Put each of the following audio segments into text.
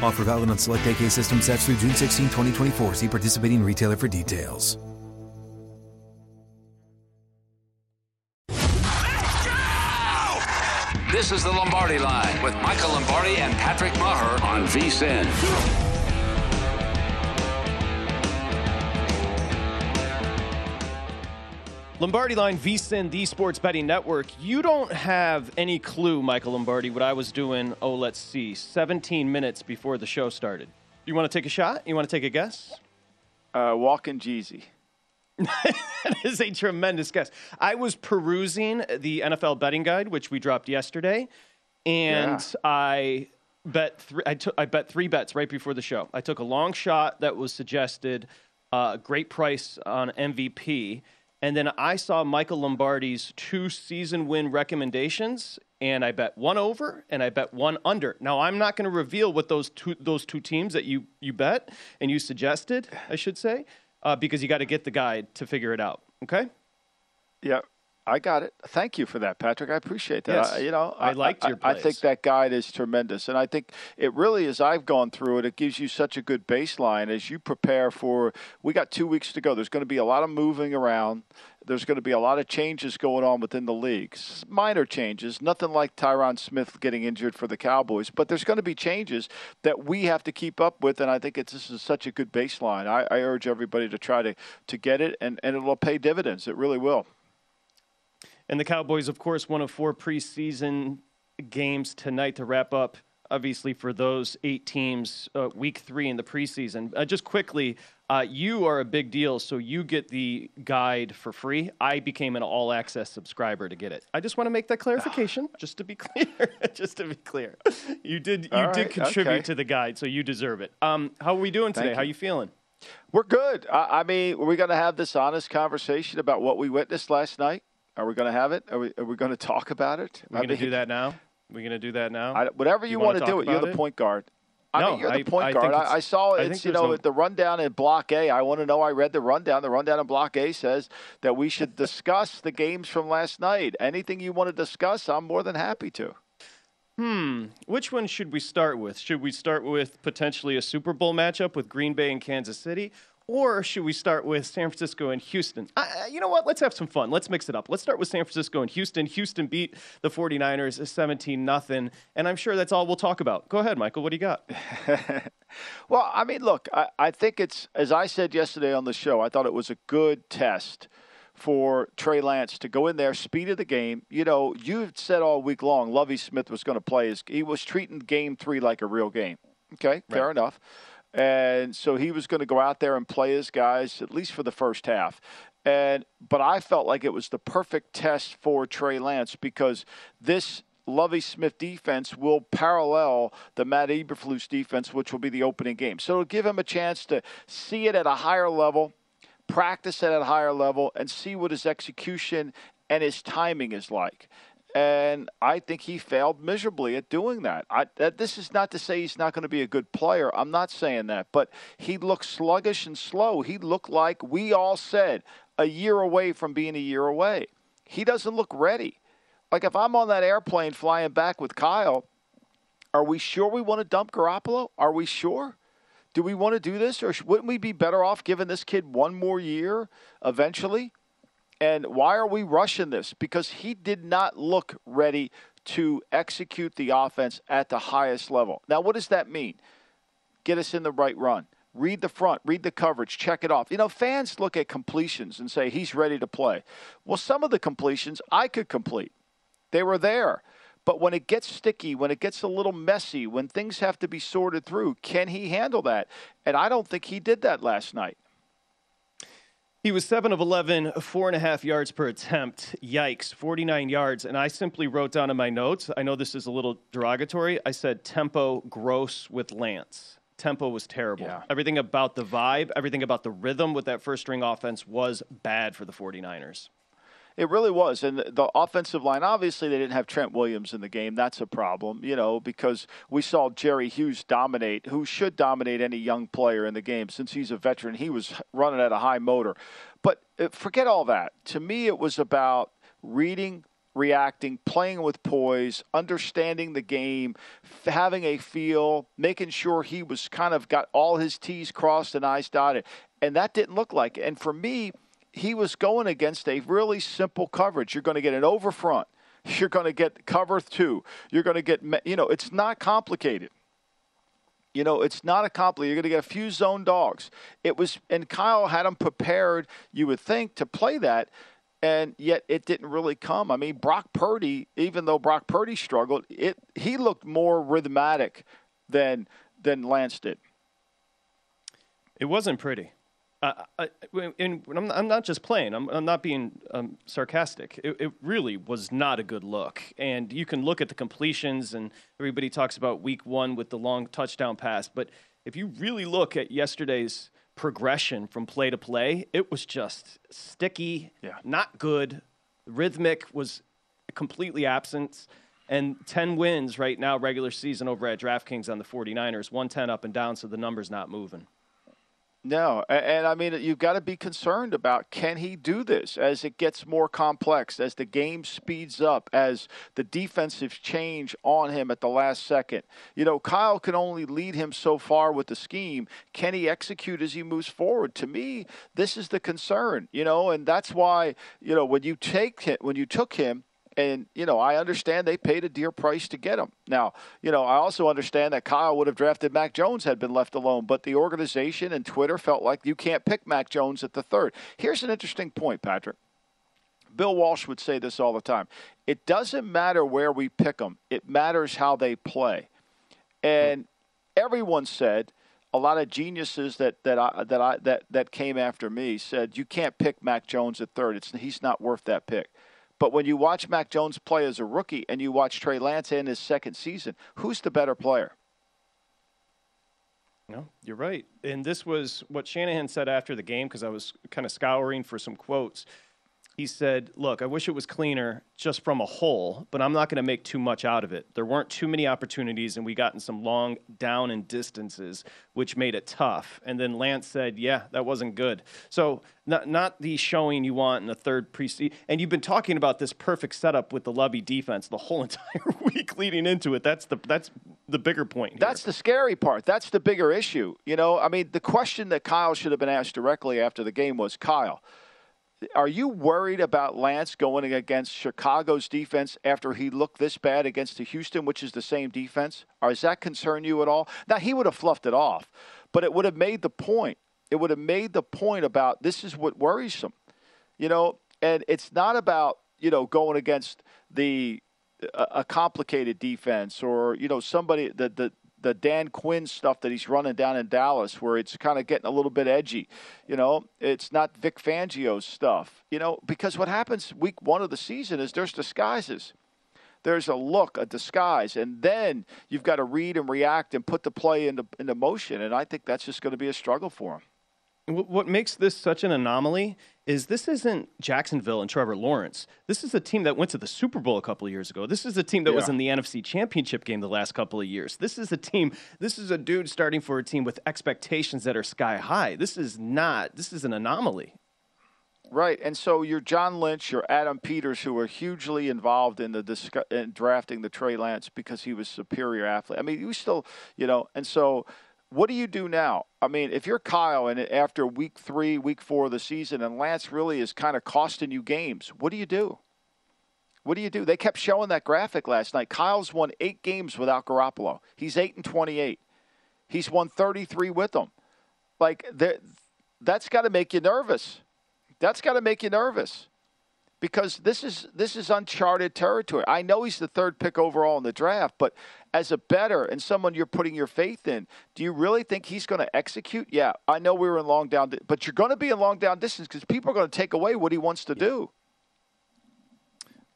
Offer valid on select AK system sets through June 16, 2024. See participating retailer for details. Let's go! This is the Lombardi Line with Michael Lombardi and Patrick Maher on VSiN. Lombardi Line, VSiN, the Sports Betting Network. You don't have any clue, Michael Lombardi, what I was doing, 17 minutes before the show started. You want to take a shot? You want to take a guess? Walkin' Jeezy. That is a tremendous guess. I was perusing the NFL betting guide, which we dropped yesterday, and I bet three bets right before the show. I took a long shot that was suggested, great price on MVP. And then I saw Michael Lombardi's 2 season win recommendations, and I bet one over and I bet one under. Now, I'm not going to reveal what those two teams that you bet and you suggested, I should say, because you got to get the guide to figure it out. Okay? Yeah, I got it. Thank you for that, Patrick. I appreciate that. Yes, I liked your plays. I think that guide is tremendous, and I think it really, as I've gone through it, it gives you such a good baseline as you prepare for. We got 2 weeks to go. There's going to be a lot of moving around. There's going to be a lot of changes going on within the league. Minor changes, nothing like Tyron Smith getting injured for the Cowboys, but there's going to be changes that we have to keep up with, and I think this is such a good baseline. I urge everybody to try to get it, and it will pay dividends. It really will. And the Cowboys, of course, one of 4 preseason games tonight to wrap up, obviously, for those 8 teams, week 3 in the preseason. Just quickly, you are a big deal, so you get the guide for free. I became an all-access subscriber to get it. I just want to make that clarification, just to be clear. You did contribute to the guide, so you deserve it. How are we doing today? How are you feeling? We're good. I mean, we're going to have this honest conversation about what we witnessed last night. Are we going to have it? Are we going to talk about it? We're going to do that now. Whatever you want to do, you're the point guard. You're the point guard. I saw it's the rundown in Block A. I want to know. I read the rundown. The rundown in Block A says that we should discuss the games from last night. Anything you want to discuss, I'm more than happy to. Which one should we start with? Should we start with potentially a Super Bowl matchup with Green Bay and Kansas City? Or should we start with San Francisco and Houston? You know what? Let's have some fun. Let's mix it up. Let's start with San Francisco and Houston. Houston beat the 49ers 17-0, and I'm sure that's all we'll talk about. Go ahead, Michael. What do you got? Well, I mean, look, I think it's, as I said yesterday on the show, I thought it was a good test for Trey Lance to go in there, speed of the game. You've said all week long Lovie Smith was going to play. He was treating game 3 like a real game. Okay, right. Fair enough. And so he was going to go out there and play his guys, at least for the first half. But I felt like it was the perfect test for Trey Lance, because this Lovie Smith defense will parallel the Matt Eberflus defense, which will be the opening game. So it'll give him a chance to see it at a higher level, practice it at a higher level, and see what his execution and his timing is like. And I think he failed miserably at doing that. This is not to say he's not going to be a good player. I'm not saying that. But he looked sluggish and slow. He looked like we all said, a year away from being a year away. He doesn't look ready. Like, if I'm on that airplane flying back with Kyle, are we sure we want to dump Garoppolo? Are we sure? Do we want to do this? Or wouldn't we be better off giving this kid one more year eventually? And why are we rushing this? Because he did not look ready to execute the offense at the highest level. Now, what does that mean? Get us in the right run. Read the front. Read the coverage. Check it off. You know, fans look at completions and say, he's ready to play. Well, some of the completions I could complete. They were there. But when it gets sticky, when it gets a little messy, when things have to be sorted through, can he handle that? And I don't think he did that last night. He was 7 of 11, 4.5 yards per attempt. Yikes, 49 yards. And I simply wrote down in my notes, I know this is a little derogatory, I said tempo gross with Lance. Tempo was terrible. Yeah. Everything about the vibe, everything about the rhythm with that first string offense was bad for the 49ers. It really was. And the offensive line, obviously they didn't have Trent Williams in the game. That's a problem, you know, because we saw Jerry Hughes dominate, who should dominate any young player in the game. Since he's a veteran, he was running at a high motor. But forget all that. To me, it was about reading, reacting, playing with poise, understanding the game, having a feel, making sure he was kind of got all his T's crossed and I's dotted. And that didn't look like it. And for me, he was going against a really simple coverage. You're going to get an over front. You're going to get cover two. You're going to get, you know, it's not complicated. You know, it's not a complicated. You're going to get a few zone dogs. It was, and Kyle had him prepared, you would think, to play that, and yet it didn't really come. I mean, Brock Purdy, even though Brock Purdy struggled, he looked more rhythmic than Lance did. It wasn't pretty. I'm not just playing. I'm not being sarcastic. It really was not a good look. And you can look at the completions, and everybody talks about week one with the long touchdown pass. But if you really look at yesterday's progression from play to play, it was just sticky, not good. Rhythmic was completely absent. And 10 wins right now, regular season, over at DraftKings on the 49ers, 110 up and down, so the number's not moving. No, and I mean, you've got to be concerned about, can he do this as it gets more complex, as the game speeds up, as the defensive change on him at the last second. You know, Kyle can only lead him so far with the scheme. Can he execute as he moves forward? To me, this is the concern, you know, and that's why, you know, when you took him, and, you know, I understand they paid a dear price to get him. Now, you know, I also understand that Kyle would have drafted Mac Jones had been left alone, but the organization and Twitter felt like you can't pick Mac Jones at the third. Here's an interesting point, Patrick. Bill Walsh would say this all the time. It doesn't matter where we pick them. It matters how they play. And everyone said, a lot of geniuses that came after me said, you can't pick Mac Jones at third. He's not worth that pick. But when you watch Mac Jones play as a rookie and you watch Trey Lance in his second season, who's the better player? No, you're right. And this was what Shanahan said after the game, because I was kind of scouring for some quotes. He said, look, I wish it was cleaner just from a whole, but I'm not going to make too much out of it. There weren't too many opportunities, and we got in some long down and distances, which made it tough. And then Lance said, yeah, that wasn't good. So not the showing you want in the third preseason. And you've been talking about this perfect setup with the Lovie defense the whole entire week leading into it. That's the bigger point here. That's the scary part. That's the bigger issue. You know, I mean, the question that Kyle should have been asked directly after the game was, Kyle, are you worried about Lance going against Chicago's defense after he looked this bad against the Houston, which is the same defense? Or does that concern you at all? Now, he would have fluffed it off, but it would have made the point. It would have made the point about this is what worries him, you know, and it's not about, you know, going against a complicated defense or, you know, somebody that the the Dan Quinn stuff that he's running down in Dallas, where it's kind of getting a little bit edgy. You know, it's not Vic Fangio's stuff, you know, because what happens week one of the season is there's disguises. There's a look, a disguise, and then you've got to read and react and put the play into motion, and I think that's just going to be a struggle for him. What makes this such an anomaly is this isn't Jacksonville and Trevor Lawrence. This is a team that went to the Super Bowl a couple of years ago. This is a team that was in the NFC Championship game the last couple of years. This is a team, this is a dude starting for a team with expectations that are sky high. This is an anomaly. Right, and so your John Lynch, your Adam Peters, who were hugely involved in in drafting the Trey Lance because he was superior athlete. I mean, you still, you know, and so what do you do now? I mean, if you're Kyle and after week three, week four of the season, and Lance really is kind of costing you games, what do you do? What do you do? They kept showing that graphic last night. Kyle's won 8 games without Garoppolo. He's 8-28. He's won 33 with them. Like, that's got to make you nervous. That's got to make you nervous because this is uncharted territory. I know he's the 3rd pick overall in the draft, but as a bettor and someone you're putting your faith in, do you really think he's going to execute? Yeah, I know we were in long down, but you're going to be in long down distance because people are going to take away what he wants to do.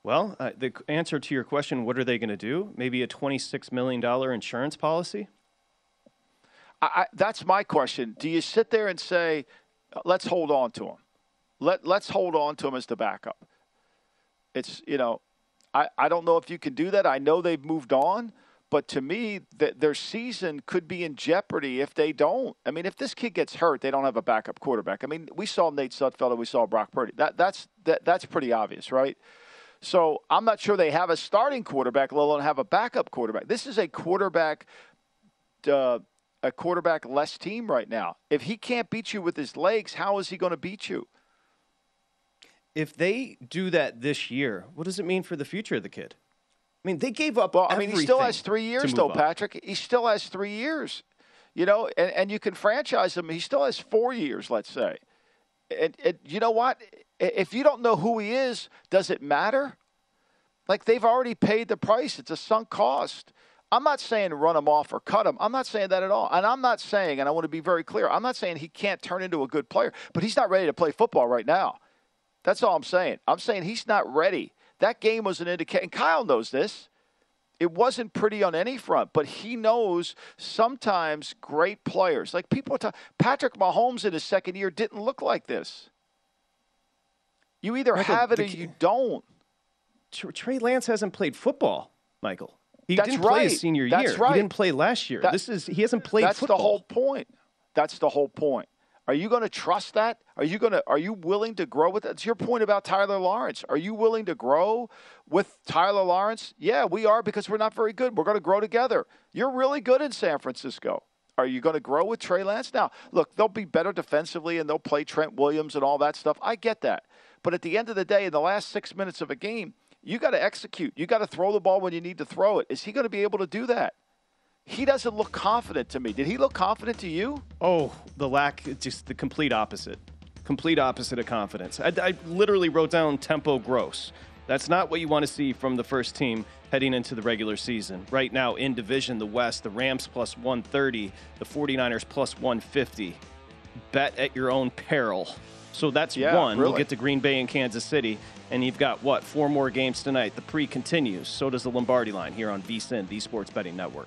Well, the answer to your question, what are they going to do? Maybe a $26 million insurance policy? That's my question. Do you sit there and say, let's hold on to him? Let's hold on to him as the backup. It's, you know, I don't know if you can do that. I know they've moved on, but to me, their season could be in jeopardy if they don't. I mean, if this kid gets hurt, they don't have a backup quarterback. I mean, we saw Nate Sudfeld and we saw Brock Purdy. That's pretty obvious, right? So I'm not sure they have a starting quarterback, let alone have a backup quarterback. This is a quarterback-less team right now. If he can't beat you with his legs, how is he going to beat you? If they do that this year, what does it mean for the future of the kid? I mean, they gave up everything. He still has 3 years, though, Patrick. He still has 3 years, you know, and you can franchise him. He still has 4 years, let's say. And you know what? If you don't know who he is, does it matter? Like, they've already paid the price. It's a sunk cost. I'm not saying run him off or cut him. I'm not saying that at all. And I'm not saying, and I want to be very clear, I'm not saying he can't turn into a good player, but he's not ready to play football right now. That's all I'm saying. I'm saying he's not ready. That game was an indication. And Kyle knows this. It wasn't pretty on any front, but he knows sometimes great players. Like people talk, Patrick Mahomes in his 2nd year didn't look like this. You either have it or you don't. Trey Lance hasn't played football, Michael. He didn't play his senior year. That's right. He didn't play last year. He hasn't played football. That's the whole point. That's the whole point. Are you going to trust that? Are you willing to grow with that? It's your point about Tyler Lawrence. Are you willing to grow with Tyler Lawrence? Yeah, we are because we're not very good. We're going to grow together. You're really good in San Francisco. Are you going to grow with Trey Lance? Now, look, they'll be better defensively and they'll play Trent Williams and all that stuff. I get that. But at the end of the day, in the last 6 minutes of a game, you got to execute. You got to throw the ball when you need to throw it. Is he going to be able to do that? He doesn't look confident to me. Did he look confident to you? Oh, the lack, just the complete opposite. Complete opposite of confidence. I literally wrote down tempo gross. That's not what you want to see from the first team heading into the regular season. Right now in division, the West, the Rams +130, the 49ers +150. Bet at your own peril. So that's one. Really. We'll get to Green Bay and Kansas City. And you've got, 4 more games tonight. The pre continues. So does the Lombardi line here on VSiN, the Sports Betting Network.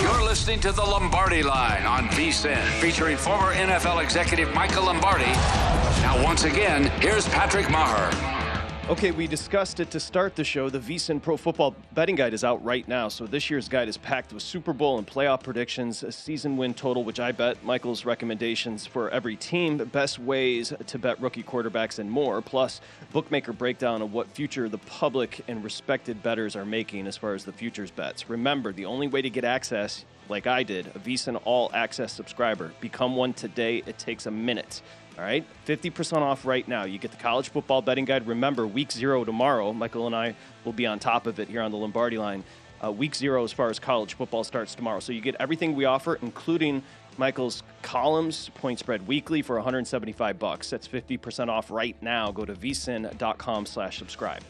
You're listening to The Lombardi Line on VSiN, featuring former NFL executive Michael Lombardi. Now, once again, here's Patrick Maher. Okay, we discussed it to start the show. The VSiN Pro Football Betting Guide is out right now. So this year's guide is packed with Super Bowl and playoff predictions, a season win total, which I bet, Michael's recommendations for every team, best ways to bet rookie quarterbacks, and more. Plus, bookmaker breakdown of what future the public and respected bettors are making as far as the futures bets. Remember, the only way to get access, like I did, a VSiN All Access subscriber. Become one today. It takes a minute. All right, 50% off right now. You get the college football betting guide. Remember, week zero tomorrow. Michael and I will be on top of it here on the Lombardi Line. Week zero as far as college football starts tomorrow. So you get everything we offer, including Michael's columns, point spread weekly for $175. That's 50% off right now. Go to vsin.com/subscribe.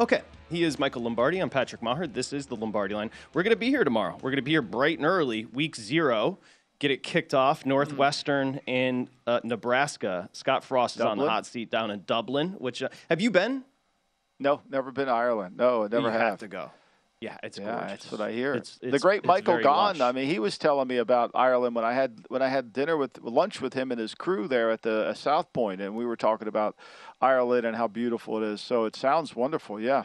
Okay, he is Michael Lombardi. I'm Patrick Maher. This is the Lombardi Line. We're going to be here tomorrow. We're going to be here bright and early, week zero. Get it kicked off. Northwestern and Nebraska. Scott Frost is on the hot seat down in Dublin. Which have you been? No, never been to Ireland. No, I never have. You have to go. Yeah, it's gorgeous. That's what I hear. The great Michael Gaughan. I mean, he was telling me about Ireland when I had lunch with him and his crew there at the South Point, and we were talking about Ireland and how beautiful it is. So it sounds wonderful. Yeah.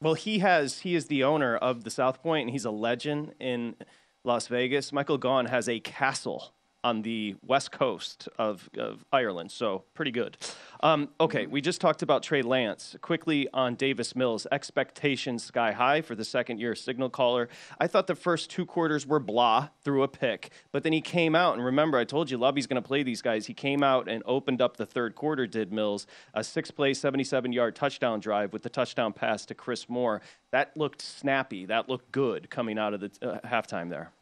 Well, he is the owner of the South Point, and he's a legend in Las Vegas. Michael Gaughan has a castle on the west coast of Ireland, so pretty good. Okay, we just talked about Trey Lance. Quickly on Davis Mills, expectations sky high for the second-year signal caller. I thought the first two quarters were blah through a pick, but then he came out, and remember, I told you Lovie's going to play these guys. He came out and opened up the third quarter, did Mills, a six-play, 77-yard touchdown drive with the touchdown pass to Chris Moore. That looked snappy. That looked good coming out of the halftime there.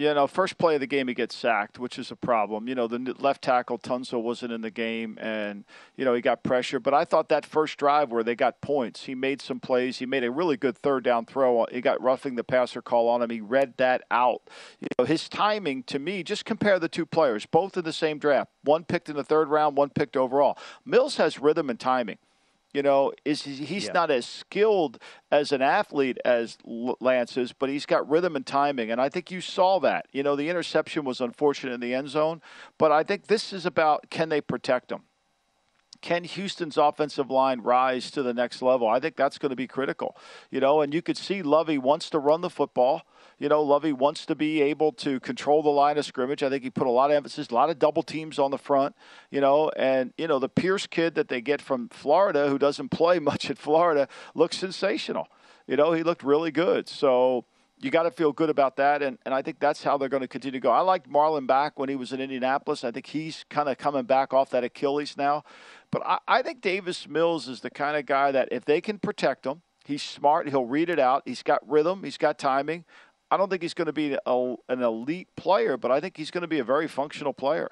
Yeah, no, first play of the game, he gets sacked, which is a problem. You know, the left tackle, Tunsil, wasn't in the game, and, you know, he got pressure. But I thought that first drive where they got points, he made some plays. He made a really good third-down throw. He got roughing the passer call on him. He read that out. You know, his timing, to me, just compare the two players, both in the same draft. One picked in the third round, one picked overall. Mills has rhythm and timing. You know, he's not as skilled as an athlete as Lance is, but he's got rhythm and timing, and I think you saw that. You know, the interception was unfortunate in the end zone, but I think this is about, can they protect him? Can Houston's offensive line rise to the next level? I think that's going to be critical. You know, and you could see Lovie wants to run the football. You know, Lovie wants to be able to control the line of scrimmage. I think he put a lot of emphasis, a lot of double teams on the front, you know. And, you know, the Pierce kid that they get from Florida, who doesn't play much at Florida, looks sensational. You know, he looked really good. So you got to feel good about that, and I think that's how they're going to continue to go. I liked Marlon back when he was in Indianapolis. I think he's kind of coming back off that Achilles now. But I think Davis Mills is the kind of guy that if they can protect him, he's smart, he'll read it out, he's got rhythm, he's got timing. I don't think he's going to be an elite player, but I think he's going to be a very functional player.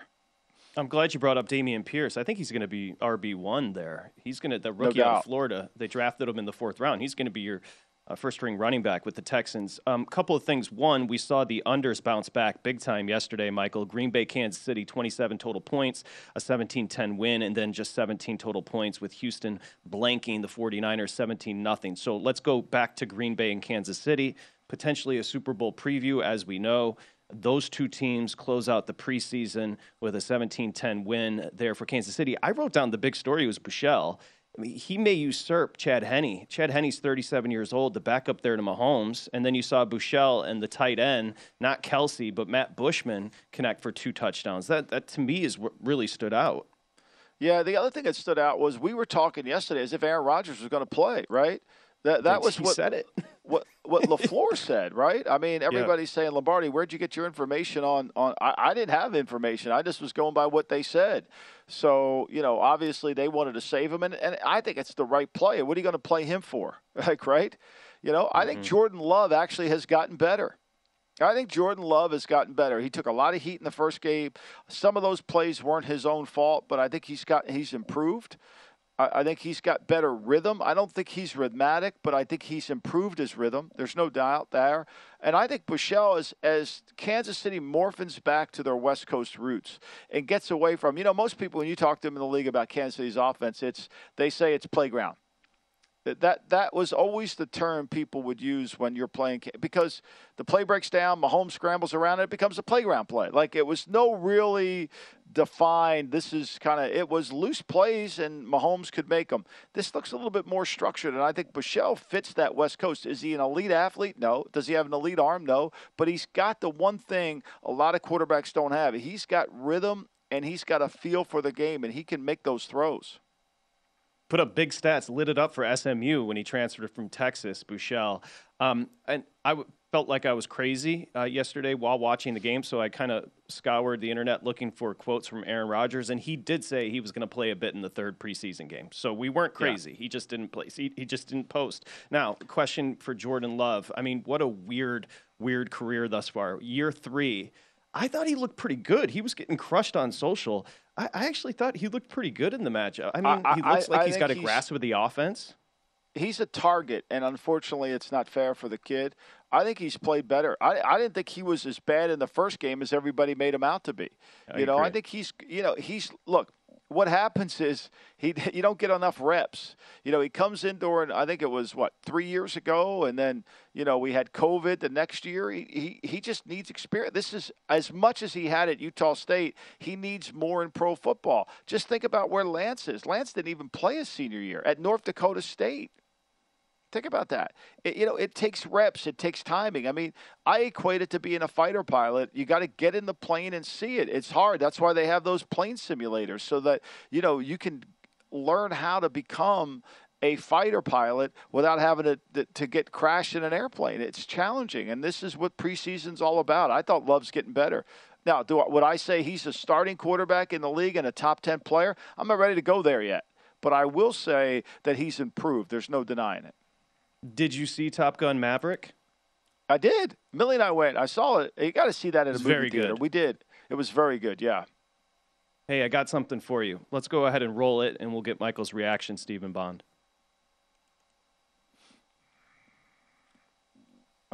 I'm glad you brought up Dameon Pierce. I think he's going to be RB1 there. He's going to, the rookie out of Florida, they drafted him in the fourth round. He's going to be your first-string running back with the Texans. Couple of things. One, we saw the unders bounce back big time yesterday, Michael. Green Bay, Kansas City, 27 total points, a 17-10 win, and then just 17 total points with Houston blanking the 49ers 17-0. So let's go back to Green Bay and Kansas City. Potentially a Super Bowl preview, as we know. Those two teams close out the preseason with a 17-10 win there for Kansas City. I wrote down the big story was Bushell. I mean, he may usurp Chad Henne. Chad Henne's 37 years old, the backup there to Mahomes. And then you saw Bushell and the tight end, not Kelce, but Matt Bushman, connect for 2 touchdowns. That to me is what really stood out. Yeah, the other thing that stood out was we were talking yesterday as if Aaron Rodgers was going to play, right? That was what said it. What LaFleur said, right? I mean, everybody's saying, Lombardi, where'd you get your information on I didn't have information. I just was going by what they said. So, you know, obviously they wanted to save him, and I think it's the right play. What are you going to play him for? Like, right? You know, I think Jordan Love actually has gotten better. I think Jordan Love has gotten better. He took a lot of heat in the first game. Some of those plays weren't his own fault, but I think he's improved. I think he's got better rhythm. I don't think he's rhythmic, but I think he's improved his rhythm. There's no doubt there. And I think Bushell, as Kansas City morphins back to their West Coast roots and gets away from, you know, most people, when you talk to them in the league about Kansas City's offense, they say it's playground. That was always the term people would use when you're playing, because the play breaks down, Mahomes scrambles around, and it becomes a playground play. Like, it was no really defined, this is kind of, it was loose plays and Mahomes could make them. This looks a little bit more structured, and I think Bushell fits that West Coast. Is he an elite athlete? No. Does he have an elite arm? No. But he's got the one thing a lot of quarterbacks don't have. He's got rhythm, and he's got a feel for the game, and he can make those throws. Put up big stats, lit it up for SMU when he transferred from Texas, Bushell. And I felt like I was crazy yesterday while watching the game, so I kind of scoured the internet looking for quotes from Aaron Rodgers, and he did say he was going to play a bit in the third preseason game. So we weren't crazy. Yeah. He just didn't play. He just didn't post. Now, question for Jordan Love. I mean, what a weird career thus far. Year 3. I thought he looked pretty good. He was getting crushed on social. I actually thought he looked pretty good in the matchup. I mean, he looks like he's got a grasp of the offense. He's a target, and unfortunately it's not fair for the kid. I think he's played better. I didn't think he was as bad in the first game as everybody made him out to be. You know, I think he's look, what happens is you don't get enough reps. You know, he comes in during, I think it was, 3 years ago, and then, you know, we had COVID the next year. He just needs experience. This is, as much as he had at Utah State, he needs more in pro football. Just think about where Lance is. Lance didn't even play his senior year at North Dakota State. Think about that. It takes reps. It takes timing. I mean, I equate it to being a fighter pilot. You got to get in the plane and see it. It's hard. That's why they have those plane simulators, so that, you know, you can learn how to become a fighter pilot without having to get crashed in an airplane. It's challenging, and this is what preseason's all about. I thought Love's getting better. Now, would I say he's a starting quarterback in the league and a top 10 player? I'm not ready to go there yet, but I will say that he's improved. There's no denying it. Did you see Top Gun Maverick? I did. Millie and I went. I saw it. You got to see that at a movie theater. We did. It was very good, yeah. Hey, I got something for you. Let's go ahead and roll it, and we'll get Michael's reaction, Stephen Bond.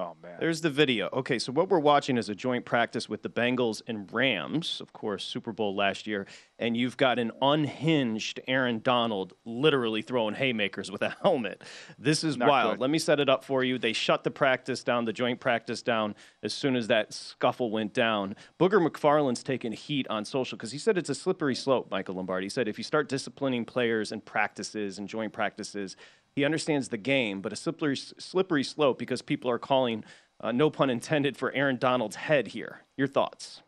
Oh, man. There's the video. Okay, so what we're watching is a joint practice with the Bengals and Rams, of course, Super Bowl last year, and you've got an unhinged Aaron Donald literally throwing haymakers with a helmet. This is wild. Let me set it up for you. They shut the practice down, the joint practice down, as soon as that scuffle went down. Booger McFarland's taken heat on social because he said it's a slippery slope, Michael Lombardi. He said if you start disciplining players and practices and joint practices, he understands the game, but a slippery slope because people are calling, no pun intended, for Aaron Donald's head here. Your thoughts?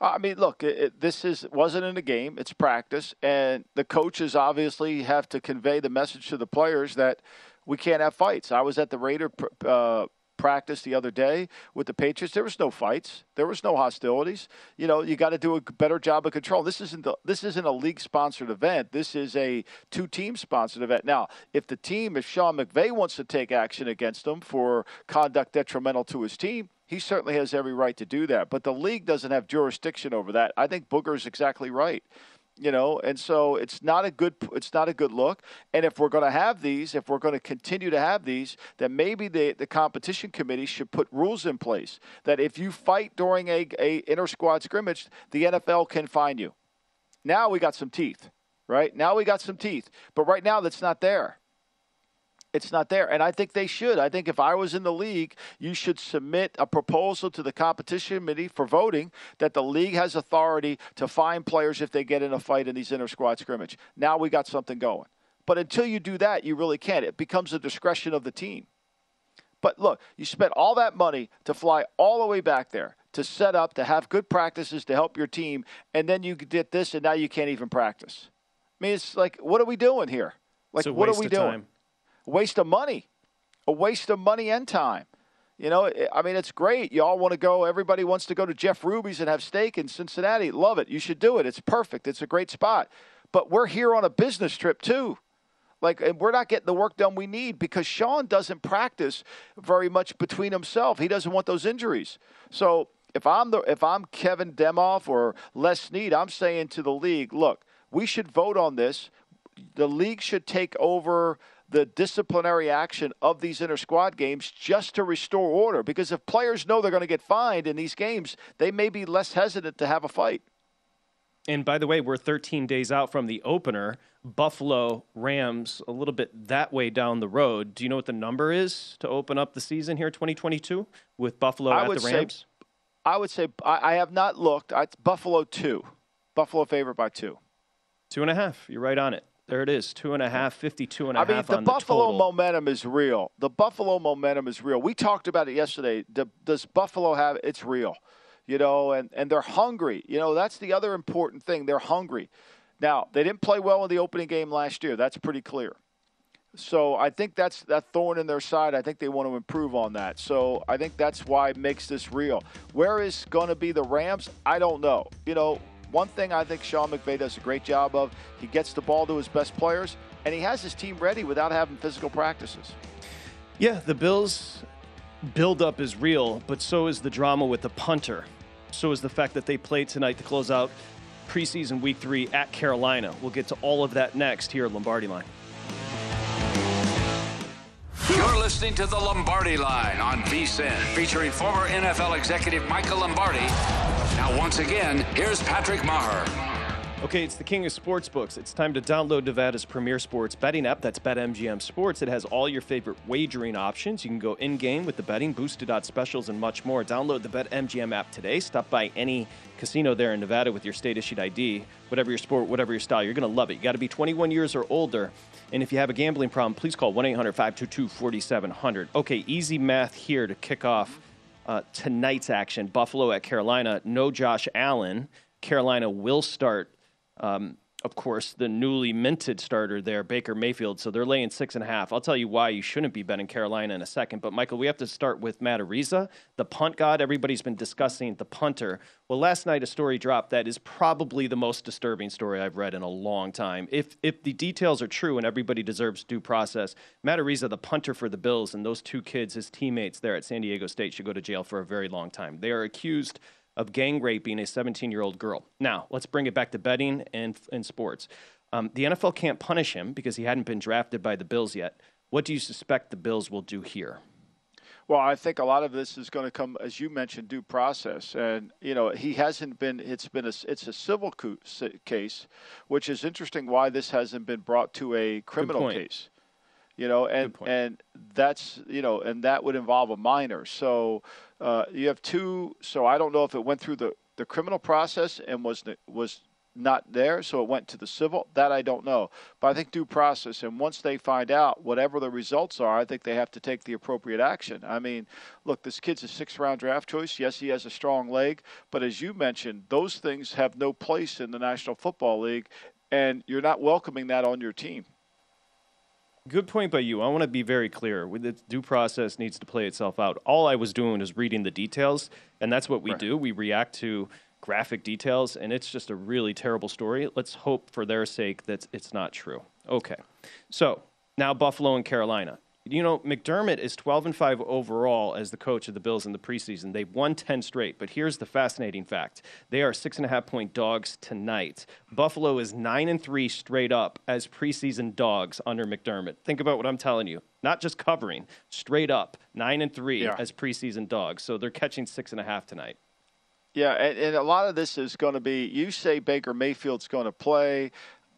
I mean, look, this wasn't in a game. It's practice. And the coaches obviously have to convey the message to the players that we can't have fights. I was at the Raider practice the other day with the Patriots. There was no fights. There was no hostilities. You know, you got to do a better job of control. This isn't a league-sponsored event. This is a two-team-sponsored event. Now, if the team, if Sean McVay wants to take action against them for conduct detrimental to his team, he certainly has every right to do that. But the league doesn't have jurisdiction over that. I think Booger's exactly right. You know, and so it's not a good look. And if we're going to have these, if we're going to continue to have these, then maybe the competition committee should put rules in place that if you fight during a inter-squad scrimmage, the NFL can fine you. Now we got some teeth, right? Now we got some teeth. But right now that's not there. It's not there. And I think they should. I think if I was in the league, you should submit a proposal to the competition committee for voting that the league has authority to fine players if they get in a fight in these inter-squad scrimmage. Now we got something going. But until you do that, you really can't. It becomes a discretion of the team. But look, you spent all that money to fly all the way back there, to set up, to have good practices to help your team, and then you did this and now you can't even practice. I mean, it's like, what are we doing here? Like, what are we doing? Time. A waste of money and time. You know, I mean, it's great. You all want to go. Everybody wants to go to Jeff Ruby's and have steak in Cincinnati. Love it. You should do it. It's perfect. It's a great spot. But we're here on a business trip too. Like, and we're not getting the work done we need because Sean doesn't practice very much between himself. He doesn't want those injuries. So if I'm Kevin Demoff or Les Snead, I'm saying to the league, look, we should vote on this. The league should take over the disciplinary action of these inter-squad games just to restore order. Because if players know they're going to get fined in these games, they may be less hesitant to have a fight. And by the way, we're 13 days out from the opener. Buffalo, Rams, a little bit that way down the road. Do you know what the number is to open up the season here, 2022, with Buffalo at the Rams? I have not looked. Buffalo 2. Buffalo favored by 2. 2.5. You're right on it. There it is, 2.5, 52.5 on the total. I mean, the Buffalo momentum is real. The Buffalo momentum is real. We talked about it yesterday. Does Buffalo have – it's real, you know, and they're hungry. You know, that's the other important thing. They're hungry. Now, they didn't play well in the opening game last year. That's pretty clear. So I think that's that thorn in their side. I think they want to improve on that. So I think that's why it makes this real. Where is going to be the Rams? I don't know. You know, one thing I think Sean McVay does a great job of, he gets the ball to his best players, and he has his team ready without having physical practices. Yeah, the Bills' buildup is real, but so is the drama with the punter. So is the fact that they played tonight to close out preseason week 3 at Carolina. We'll get to all of that next here at Lombardi Line. You're listening to the Lombardi Line on VSiN, featuring former NFL executive Michael Lombardi. Now, once again, here's Patrick Maher. Okay, it's the king of sports books. It's time to download Nevada's premier sports betting app. That's BetMGM Sports. It has all your favorite wagering options. You can go in-game with the betting, boosted odds specials, and much more. Download the BetMGM app today. Stop by any casino there in Nevada with your state-issued ID. Whatever your sport, whatever your style, you're going to love it. You got to be 21 years or older. And if you have a gambling problem, please call 1-800-522-4700. Okay, easy math here to kick off tonight's action. Buffalo at Carolina, no Josh Allen. Carolina will start, of course, the newly minted starter there, Baker Mayfield. So they're laying 6.5. I'll tell you why you shouldn't be betting Carolina in a second. But, Michael, we have to start with Matt Ariza, the punt god. Everybody's been discussing the punter. Well, last night a story dropped that is probably the most disturbing story I've read in a long time. If the details are true and everybody deserves due process, Matt Ariza, the punter for the Bills, and those two kids, his teammates there at San Diego State, should go to jail for a very long time. They are accused of gang raping a 17-year-old girl. Now, let's bring it back to betting and sports. The NFL can't punish him because he hadn't been drafted by the Bills yet. What do you suspect the Bills will do here? Well, I think a lot of this is going to come, as you mentioned, due process. And, you know, he hasn't been, it's a civil case, which is interesting why this hasn't been brought to a criminal case. You know, and that's, you know, and that would involve a minor. So you have two. So I don't know if it went through the criminal process and was not there. So it went to the civil. That I don't know. But I think due process. And once they find out whatever the results are, I think they have to take the appropriate action. I mean, look, this kid's a 6th round draft choice. Yes, he has a strong leg. But as you mentioned, those things have no place in the National Football League. And you're not welcoming that on your team. Good point by you. I want to be very clear. The due process needs to play itself out. All I was doing is reading the details, and that's what we do. We react to graphic details, and it's just a really terrible story. Let's hope for their sake that it's not true. Okay. So now Buffalo and Carolina. You know, McDermott is 12-5 overall as the coach of the Bills in the preseason. They've won 10 straight, but here's the fascinating fact. They are 6.5-point dogs tonight. Buffalo is 9-3 straight up as preseason dogs under McDermott. Think about what I'm telling you. Not just covering, straight up, 9-3 as preseason dogs. So they're catching 6.5 tonight. Yeah, and a lot of this is going to be, you say Baker Mayfield's going to play.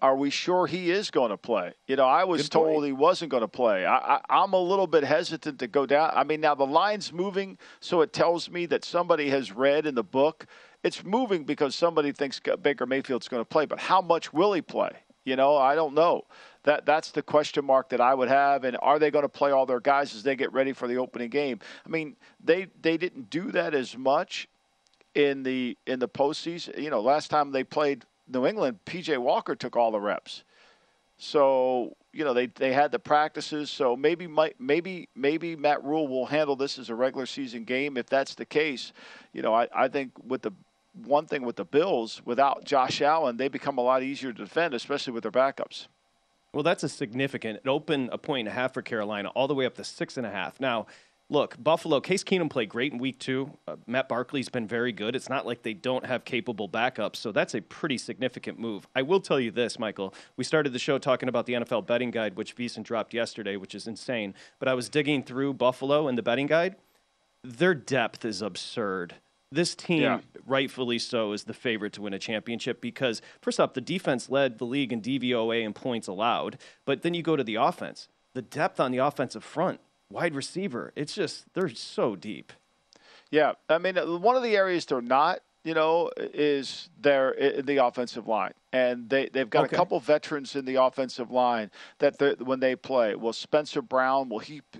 Are we sure he is going to play? You know, I was told he wasn't going to play. I'm a little bit hesitant to go down. I mean, now the line's moving, so it tells me that somebody has read in the book. It's moving because somebody thinks Baker Mayfield's going to play, but how much will he play? You know, I don't know. That's the question mark that I would have. And are they going to play all their guys as they get ready for the opening game? I mean, they didn't do that as much in the postseason. You know, last time they played New England, P.J. Walker took all the reps. So, you know, they had the practices. So maybe Matt Rule will handle this as a regular season game. If that's the case, you know, I think with the one thing with the Bills, without Josh Allen, they become a lot easier to defend, especially with their backups. Well, that's a significant. It opened 1.5 for Carolina all the way up to 6.5. Now, look, Buffalo, Case Keenum played great in week 2. Matt Barkley's been very good. It's not like they don't have capable backups, so that's a pretty significant move. I will tell you this, Michael. We started the show talking about the NFL betting guide, which VEASAN dropped yesterday, which is insane. But I was digging through Buffalo and the betting guide. Their depth is absurd. This team, rightfully so, is the favorite to win a championship because, first off, the defense led the league in DVOA and points allowed. But then you go to the offense. The depth on the offensive front. Wide receiver. It's just, they're so deep. Yeah. I mean, one of the areas they're not, you know, is the offensive line. And they've got a couple veterans in the offensive line that when they play, will Spencer Brown,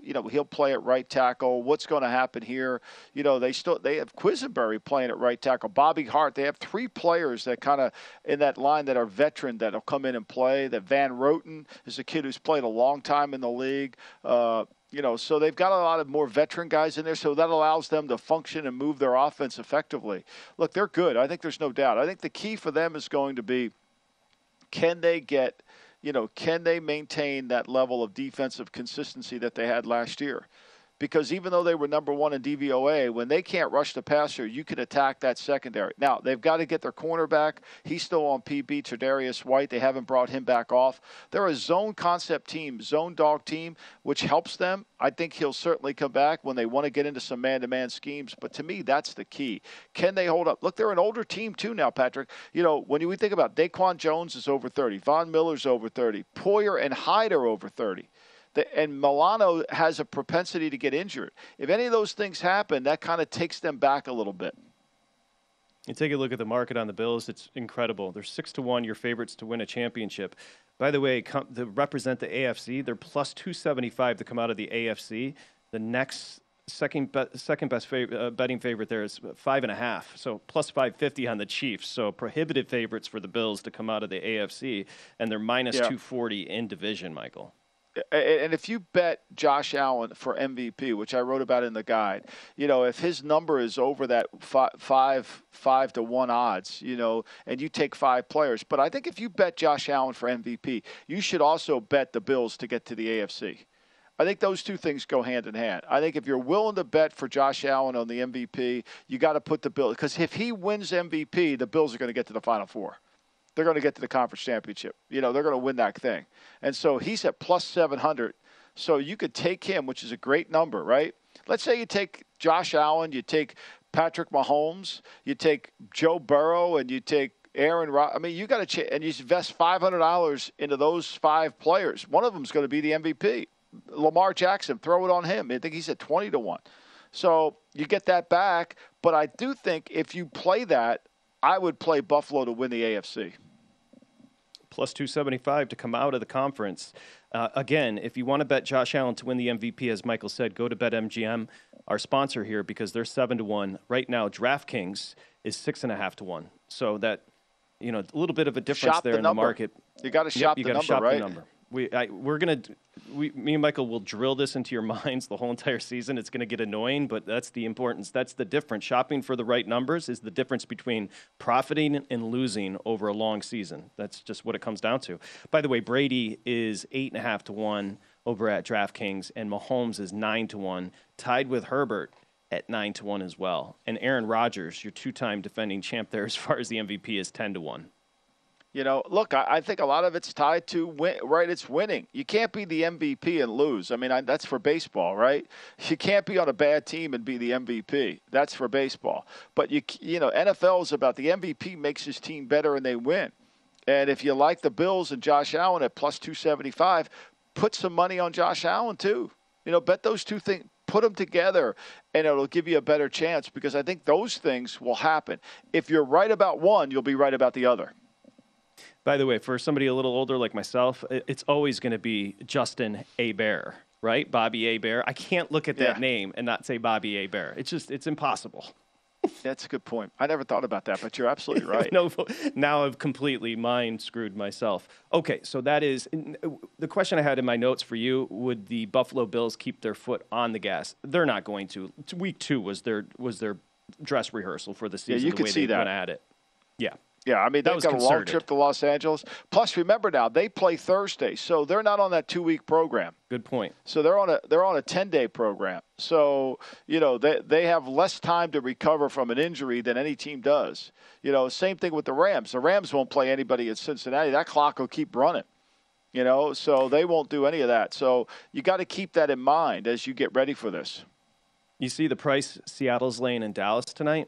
he'll play at right tackle. What's going to happen here? You know, they have Quisenberry playing at right tackle. Bobby Hart, they have 3 players that kind of in that line that are veteran that'll come in and play. That Van Roten is a kid who's played a long time in the league. You know, so they've got a lot of more veteran guys in there, so that allows them to function and move their offense effectively. Look, they're good. I think there's no doubt. I think the key for them is going to be, can they maintain that level of defensive consistency that they had last year? Because even though they were #1 in DVOA, when they can't rush the passer, you can attack that secondary. Now, they've got to get their cornerback. He's still on PB, Tre'Darius White. They haven't brought him back off. They're a zone concept team, zone dog team, which helps them. I think he'll certainly come back when they want to get into some man-to-man schemes. But to me, that's the key. Can they hold up? Look, they're an older team, too, now, Patrick. You know, when we think about Daquan Jones is over 30. Von Miller's over 30. Poyer and Hyde are over 30. And Milano has a propensity to get injured. If any of those things happen, that kind of takes them back a little bit. You take a look at the market on the Bills. It's incredible. They're 6-1, your favorites to win a championship. By the way, to represent the AFC, they're plus 275 to come out of the AFC. The next second best betting favorite there is 5.5, so plus 550 on the Chiefs. So prohibitive favorites for the Bills to come out of the AFC, and they're minus 240 in division, Michael. And if you bet Josh Allen for MVP, which I wrote about in the guide, you know, if his number is over that 5 to 1 odds, you know, and you take 5 players. But I think if you bet Josh Allen for MVP, you should also bet the Bills to get to the AFC. I think those two things go hand in hand. I think if you're willing to bet for Josh Allen on the MVP, you got to put the Bills, because if he wins MVP, the Bills are going to get to the Final Four. They're going to get to the conference championship. You know, they're going to win that thing. And so he's at plus 700. So you could take him, which is a great number, right? Let's say you take Josh Allen, you take Patrick Mahomes, you take Joe Burrow, and you take Aaron Rodgers. I mean, you got to and you invest $500 into those five players. One of them is going to be the MVP. Lamar Jackson, throw it on him. I think he's at 20-1. So you get that back. But I do think if you play that, I would play Buffalo to win the AFC. Plus 275 to come out of the conference. Again, if you want to bet Josh Allen to win the MVP, as Michael said, go to BetMGM, our sponsor here, because they're 7-1. Right now, DraftKings is 6.5-1. So that, you know, a little bit of a difference shop there in the market. You got to shop the number, right? Me and Michael will drill this into your minds the whole entire season. It's going to get annoying, but that's the importance. That's the difference. Shopping for the right numbers is the difference between profiting and losing over a long season. That's just what it comes down to. By the way, Brady is 8.5-1 over at DraftKings, and Mahomes is 9-1, tied with Herbert at 9-1 as well. And Aaron Rodgers, your two-time defending champ there, as far as the MVP, is 10-1. You know, look, I think a lot of it's tied to it's winning. You can't be the MVP and lose. I mean, that's for baseball, right? You can't be on a bad team and be the MVP. That's for baseball. But, you know, NFL is about the MVP makes his team better and they win. And if you like the Bills and Josh Allen at plus 275, put some money on Josh Allen too. You know, bet those two things. Put them together, and it'll give you a better chance because I think those things will happen. If you're right about one, you'll be right about the other. By the way, for somebody a little older like myself, it's always going to be Justin Hebert, right? Bobby Hebert. I can't look at that name and not say Bobby Hebert. It's just, it's impossible. That's a good point. I never thought about that, but you're absolutely right. No, now I've completely mind screwed myself. Okay, so that is the question I had in my notes for you. Would the Buffalo Bills keep their foot on the gas? They're not going to. Week two was their dress rehearsal for the season. Yeah, you could see that. At it. Yeah. Yeah, I mean, they've got a long trip to Los Angeles. Plus, remember now, they play Thursday, so they're not on that 2-week program. Good point. So they're on a 10-day program. So, you know, they have less time to recover from an injury than any team does. You know, same thing with the Rams. The Rams won't play anybody at Cincinnati. That clock will keep running, you know, so they won't do any of that. So you got to keep that in mind as you get ready for this. You see the price Seattle's laying in Dallas tonight?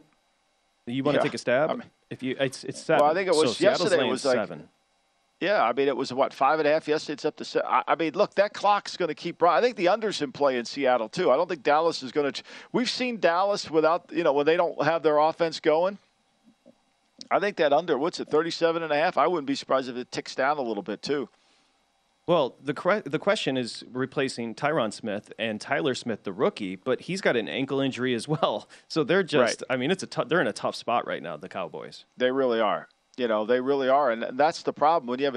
You want to take a stab? I mean, it's 7. Well, I think it was yesterday. It was like 7. Yeah, I mean, it was, 5.5 yesterday? It's up to 7. I mean, look, that clock's going to keep running. I think the under's in play in Seattle, too. I don't think Dallas is going to – we've seen Dallas without – you know, when they don't have their offense going. I think that under, 37.5? I wouldn't be surprised if it ticks down a little bit, too. Well, the question is replacing Tyron Smith and Tyler Smith, the rookie, but he's got an ankle injury as well. So they're just, right. I mean, they're in a tough spot right now, the Cowboys. They really are. You know, they really are. And that's the problem. When you have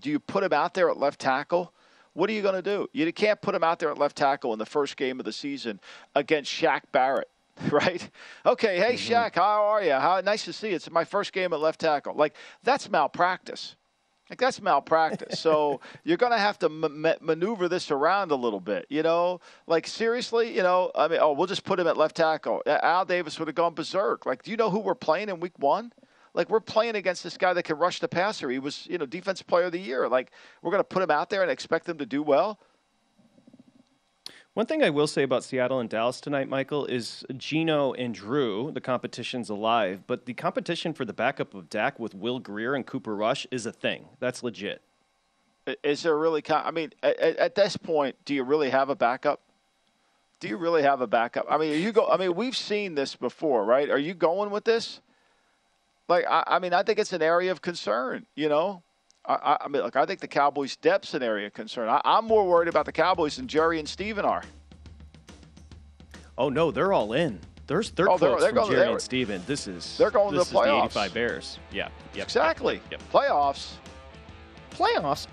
do you put him out there at left tackle? What are you going to do? You can't put him out there at left tackle in the first game of the season against Shaq Barrett. Right? Okay. Hey, Shaq, how are you? Nice to see you. It's my first game at left tackle. Like, that's malpractice. Like, that's malpractice. So you're going to have to maneuver this around a little bit, you know? Like, seriously, you know, I mean, we'll just put him at left tackle. Al Davis would have gone berserk. Like, do you know who we're playing in week one? Like, we're playing against this guy that can rush the passer. He was, you know, defensive player of the year. Like, we're going to put him out there and expect him to do well? One thing I will say about Seattle and Dallas tonight, Michael, is Geno and Drew, the competition's alive, but the competition for the backup of Dak with Will Greer and Cooper Rush is a thing. That's legit. Is there really – I mean, at this point, do you really have a backup? Do you really have a backup? I mean, we've seen this before, right? Are you going with this? Like, I mean, I think it's an area of concern, you know? I mean, look, I think the Cowboys' depth's an area of concern. I'm more worried about the Cowboys than Jerry and Steven are. Oh, no, they're all in. They're close from Jerry and Steven. They're going to the playoffs. This is the 85 Bears. Yeah. Yep, exactly. Yep. Playoffs?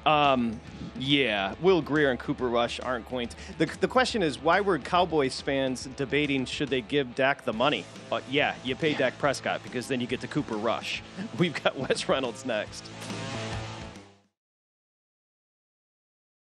Yeah. Will Greer and Cooper Rush aren't going to. The question is, why were Cowboys fans debating should they give Dak the money? Yeah, you pay Dak Prescott because then you get to Cooper Rush. We've got Wes Reynolds next.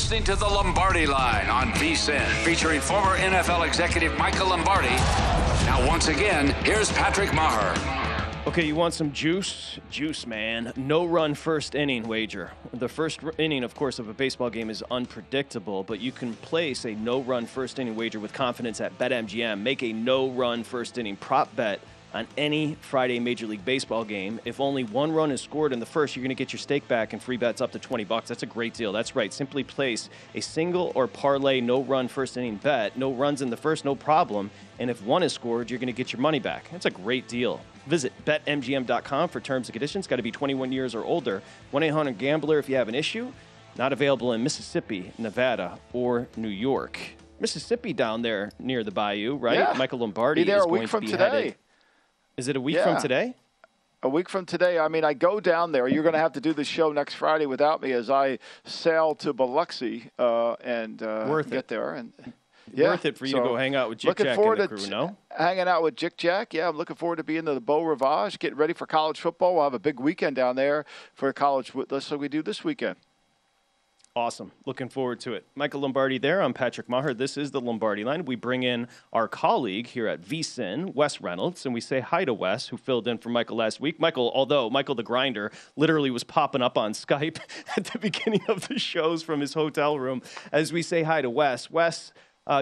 Listening to the Lombardi Line on VSiN, featuring former NFL executive Michael Lombardi. Now, once again, here's Patrick Maher. Okay, you want some juice? Juice, man. No run first inning wager. The first inning, of course, of a baseball game is unpredictable, but you can place a no run first inning wager with confidence at BetMGM. Make a no run first inning prop bet on any Friday Major League Baseball game. If only one run is scored in the first, you're going to get your stake back and free bets up to $20. That's a great deal. That's right. Simply place a single or parlay no-run first-inning bet. No runs in the first, no problem. And if one is scored, you're going to get your money back. That's a great deal. Visit BetMGM.com for terms and conditions. Got to be 21 years or older. 1-800-GAMBLER if you have an issue. Not available in Mississippi, Nevada, or New York. Mississippi down there near the bayou, right? Yeah. Michael Lombardi is going to be headed. Is it a week from today? A week from today. I mean, I go down there. You're going to have to do the show next Friday without me as I sail to Biloxi and get there. And worth it for you to go hang out with Jick Jack and the crew, no? Hanging out with Jick Jack. Yeah, I'm looking forward to being in the Beau Rivage, getting ready for college football. We'll have a big weekend down there for college. That's what we do this weekend. Awesome. Looking forward to it. Michael Lombardi there. I'm Patrick Maher. This is the Lombardi Line. We bring in our colleague here at VSiN, Wes Reynolds, and we say hi to Wes, who filled in for Michael last week. Michael, although Michael the Grinder literally was popping up on Skype at the beginning of the shows from his hotel room, as we say hi to Wes. Wes,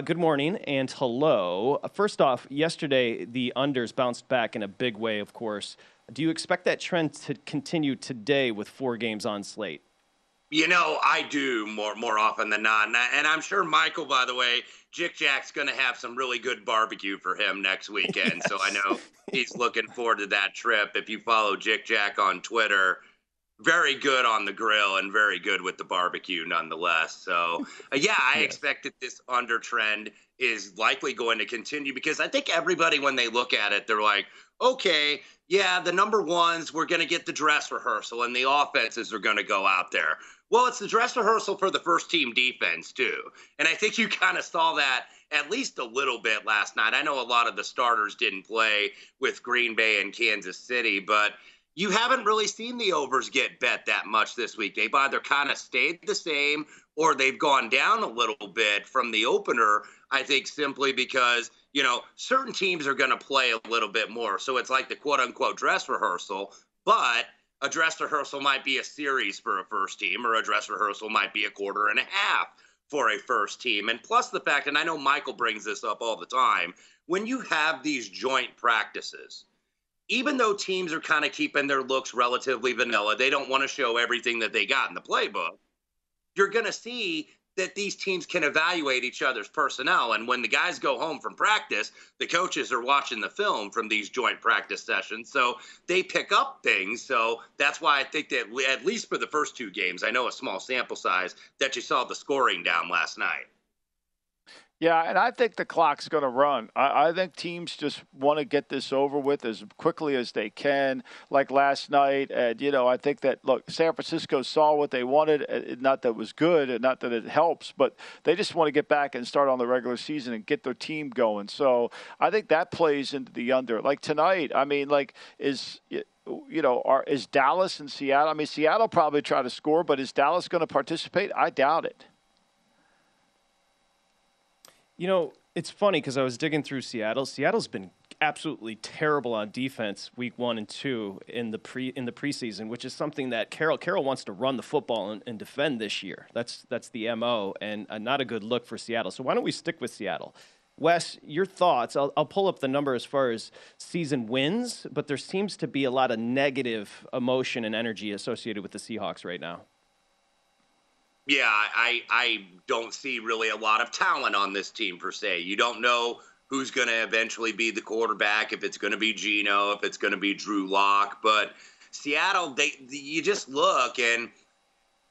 good morning and hello. First off, yesterday the unders bounced back in a big way, of course. Do you expect that trend to continue today with four games on slate? You know, I do more often than not. And I'm sure Michael, by the way, Jick Jack's going to have some really good barbecue for him next weekend. Yes. So I know he's looking forward to that trip. If you follow Jick Jack on Twitter, very good on the grill and very good with the barbecue nonetheless. So, I expect that this under trend is likely going to continue, because I think everybody, when they look at it, they're like, okay, yeah, the number ones, we're going to get the dress rehearsal and the offenses are going to go out there. Well, it's the dress rehearsal for the first-team defense, too. And I think you kind of saw that at least a little bit last night. I know a lot of the starters didn't play with Green Bay and Kansas City, but you haven't really seen the overs get bet that much this week. They've either kind of stayed the same or they've gone down a little bit from the opener, I think, simply because, you know, certain teams are going to play a little bit more. So it's like the quote-unquote dress rehearsal, but a dress rehearsal might be a series for a first team, or a dress rehearsal might be a quarter and a half for a first team. And plus the fact, and I know Michael brings this up all the time, when you have these joint practices, even though teams are kind of keeping their looks relatively vanilla, they don't want to show everything that they got in the playbook, you're going to see that these teams can evaluate each other's personnel. And when the guys go home from practice, the coaches are watching the film from these joint practice sessions. So they pick up things. So that's why I think that at least for the first two games, I know a small sample size, that you saw the scoring down last night. Yeah, and I think the clock's going to run. I think teams just want to get this over with as quickly as they can, like last night. And, you know, I think that, look, San Francisco saw what they wanted. Not that it was good and not that it helps, but they just want to get back and start on the regular season and get their team going. So I think that plays into the under. Like tonight, I mean, like, is – you know, is Dallas and Seattle – I mean, Seattle probably try to score, but is Dallas going to participate? I doubt it. You know, it's funny because I was digging through Seattle. Seattle's been absolutely terrible on defense week 1 and 2 in the preseason, which is something that Carroll wants to run the football and defend this year. That's the MO, and not a good look for Seattle. So why don't we stick with Seattle? Wes, your thoughts. I'll pull up the number as far as season wins, but there seems to be a lot of negative emotion and energy associated with the Seahawks right now. Yeah, I don't see really a lot of talent on this team, per se. You don't know who's going to eventually be the quarterback, if it's going to be Geno, if it's going to be Drew Lock. But Seattle, you just look, and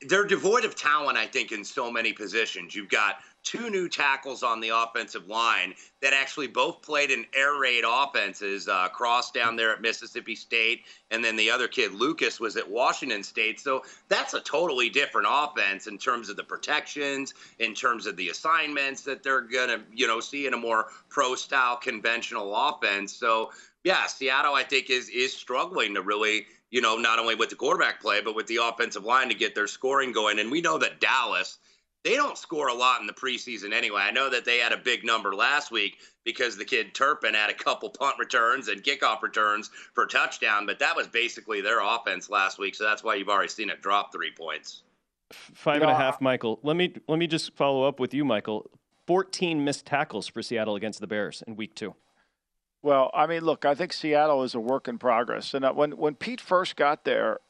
they're devoid of talent, I think, in so many positions. You've got two new tackles on the offensive line that actually both played in air raid offenses. Cross down there at Mississippi State, and then the other kid, Lucas, was at Washington State. So that's a totally different offense in terms of the protections, in terms of the assignments that they're going to, you know, see in a more pro-style conventional offense. So, yeah, Seattle, I think, is struggling to really, you know, not only with the quarterback play, but with the offensive line to get their scoring going. And we know that Dallas, they don't score a lot in the preseason anyway. I know that they had a big number last week because the kid Turpin had a couple punt returns and kickoff returns for touchdown, but that was basically their offense last week, so that's why you've already seen it drop 3 points. Five and a half, Michael. Let me just follow up with you, Michael. 14 missed tackles for Seattle against the Bears in week 2. Well, I mean, look, I think Seattle is a work in progress. And when Pete first got there,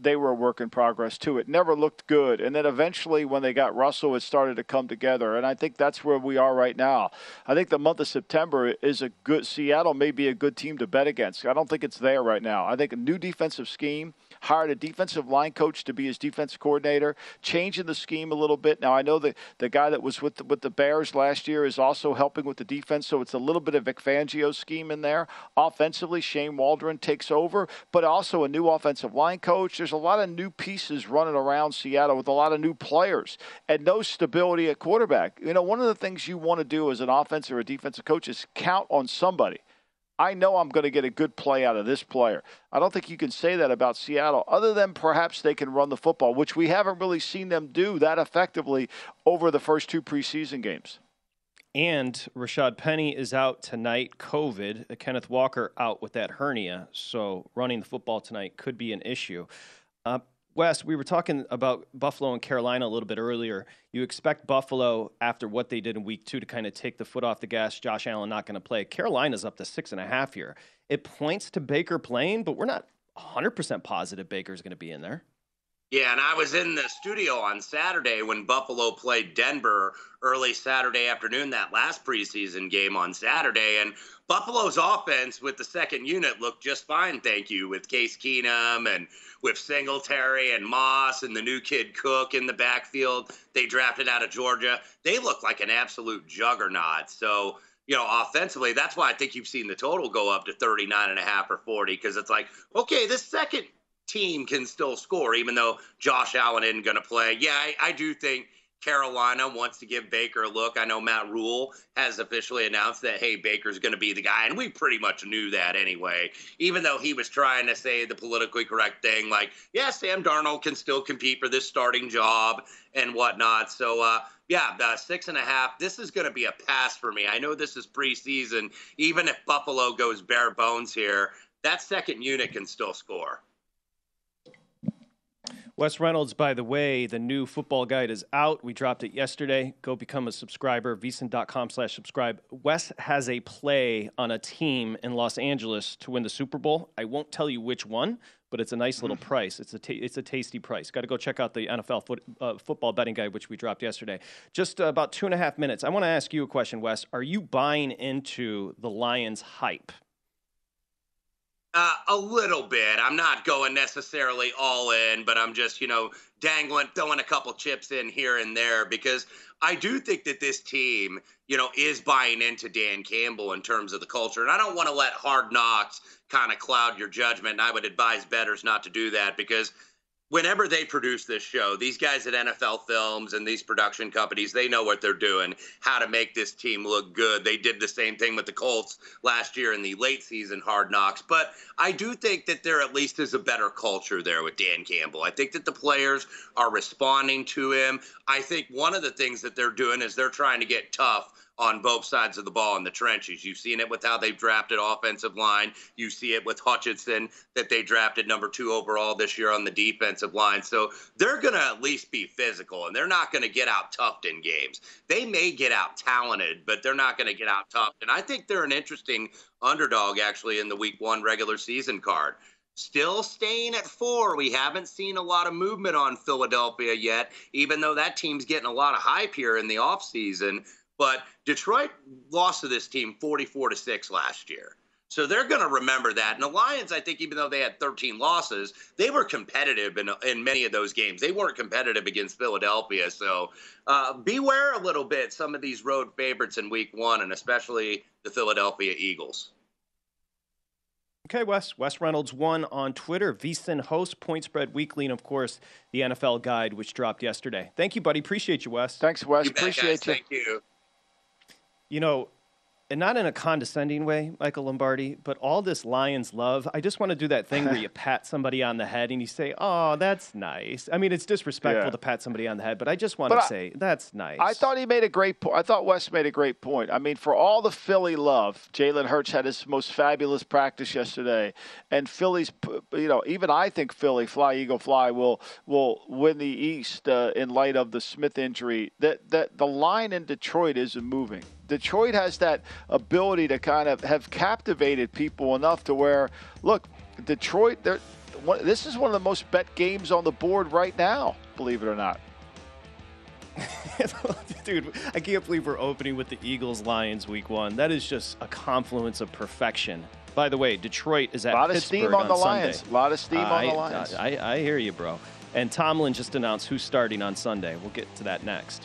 they were a work in progress, too. It never looked good. And then eventually when they got Russell, it started to come together. And I think that's where we are right now. I think the month of September is a good – Seattle may be a good team to bet against. I don't think it's there right now. I think a new defensive scheme – hired a defensive line coach to be his defense coordinator, changing the scheme a little bit. Now, I know that the guy that was with the Bears last year is also helping with the defense, so it's a little bit of Vic Fangio's scheme in there. Offensively, Shane Waldron takes over, but also a new offensive line coach. There's a lot of new pieces running around Seattle with a lot of new players and no stability at quarterback. You know, one of the things you want to do as an offensive or a defensive coach is count on somebody. I know I'm going to get a good play out of this player. I don't think you can say that about Seattle, other than perhaps they can run the football, which we haven't really seen them do that effectively over the first two preseason games. And Rashad Penny is out tonight, COVID. Kenneth Walker out with that hernia, so running the football tonight could be an issue. Wes, we were talking about Buffalo and Carolina a little bit earlier. You expect Buffalo, after what they did in week 2, to kind of take the foot off the gas. Josh Allen not going to play. Carolina's up to 6.5 here. It points to Baker playing, but we're not 100% positive Baker's going to be in there. Yeah, and I was in the studio on Saturday when Buffalo played Denver early Saturday afternoon, that last preseason game on Saturday, and Buffalo's offense with the second unit looked just fine, thank you, with Case Keenum and with Singletary and Moss and the new kid Cook in the backfield they drafted out of Georgia. They looked like an absolute juggernaut. So, you know, offensively, that's why I think you've seen the total go up to 39.5 or 40, because it's like, okay, this second team can still score, even though Josh Allen isn't going to play. Yeah, I do think Carolina wants to give Baker a look. I know Matt Rule has officially announced that, hey, Baker's going to be the guy, and we pretty much knew that anyway, even though he was trying to say the politically correct thing, like, yeah, Sam Darnold can still compete for this starting job and whatnot. So, yeah, the 6.5, this is going to be a pass for me. I know this is preseason. Even if Buffalo goes bare bones here, that second unit can still score. Wes Reynolds, by the way, the new football guide is out. We dropped it yesterday. Go become a subscriber, VSiN.com/subscribe. Wes has a play on a team in Los Angeles to win the Super Bowl. I won't tell you which one, but it's a nice little price. It's a tasty price. Got to go check out the NFL football betting guide, which we dropped yesterday. Just about 2.5 minutes. I want to ask you a question, Wes. Are you buying into the Lions hype? A little bit. I'm not going necessarily all in, but I'm just, dangling, throwing a couple chips in here and there, because I do think that this team, is buying into Dan Campbell in terms of the culture. And I don't want to let Hard Knocks kind of cloud your judgment. And I would advise bettors not to do that, because whenever they produce this show, these guys at NFL Films and these production companies, they know what they're doing, how to make this team look good. They did the same thing with the Colts last year in the late season Hard Knocks. But I do think that there at least is a better culture there with Dan Campbell. I think that the players are responding to him. I think one of the things that they're doing is they're trying to get tough on both sides of the ball in the trenches. You've seen it with how they've drafted offensive line. You see it with Hutchinson, that they drafted number 2 overall this year on the defensive line. So they're going to at least be physical, and they're not going to get out-toughed in games. They may get out-talented, but they're not going to get out-toughed. And I think they're an interesting underdog, actually, in the Week 1 regular season card. Still staying at 4. We haven't seen a lot of movement on Philadelphia yet, even though that team's getting a lot of hype here in the offseason. But Detroit lost to this team 44-6 last year. So they're going to remember that. And the Lions, I think, even though they had 13 losses, they were competitive in many of those games. They weren't competitive against Philadelphia. So beware a little bit some of these road favorites in Week 1, and especially the Philadelphia Eagles. Okay, Wes. Wes Reynolds 1 on Twitter, VSiN host, Point Spread Weekly, and, of course, the NFL Guide, which dropped yesterday. Thank you, buddy. Appreciate you, Wes. Thanks, Wes. Appreciate you. Thank you. And not in a condescending way, Michael Lombardi, but all this Lions love, I just want to do that thing where you pat somebody on the head and you say, oh, that's nice. I mean, it's disrespectful to pat somebody on the head, but I just want to say, that's nice. I thought he made a great point. I thought Wes made a great point. I mean, for all the Philly love, Jalen Hurts had his most fabulous practice yesterday. And Philly's, even I think Philly, fly, Eagle, fly, will win the East in light of the Smith injury. The line in Detroit isn't moving. Detroit has that ability to kind of have captivated people enough to where, look, Detroit, this is one of the most bet games on the board right now, believe it or not. Dude, I can't believe we're opening with the Eagles-Lions Week 1. That is just a confluence of perfection. By the way, Detroit is at Pittsburgh on Sunday. A lot of steam on the Lions. I hear you, bro. And Tomlin just announced who's starting on Sunday. We'll get to that next.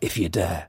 If you dare.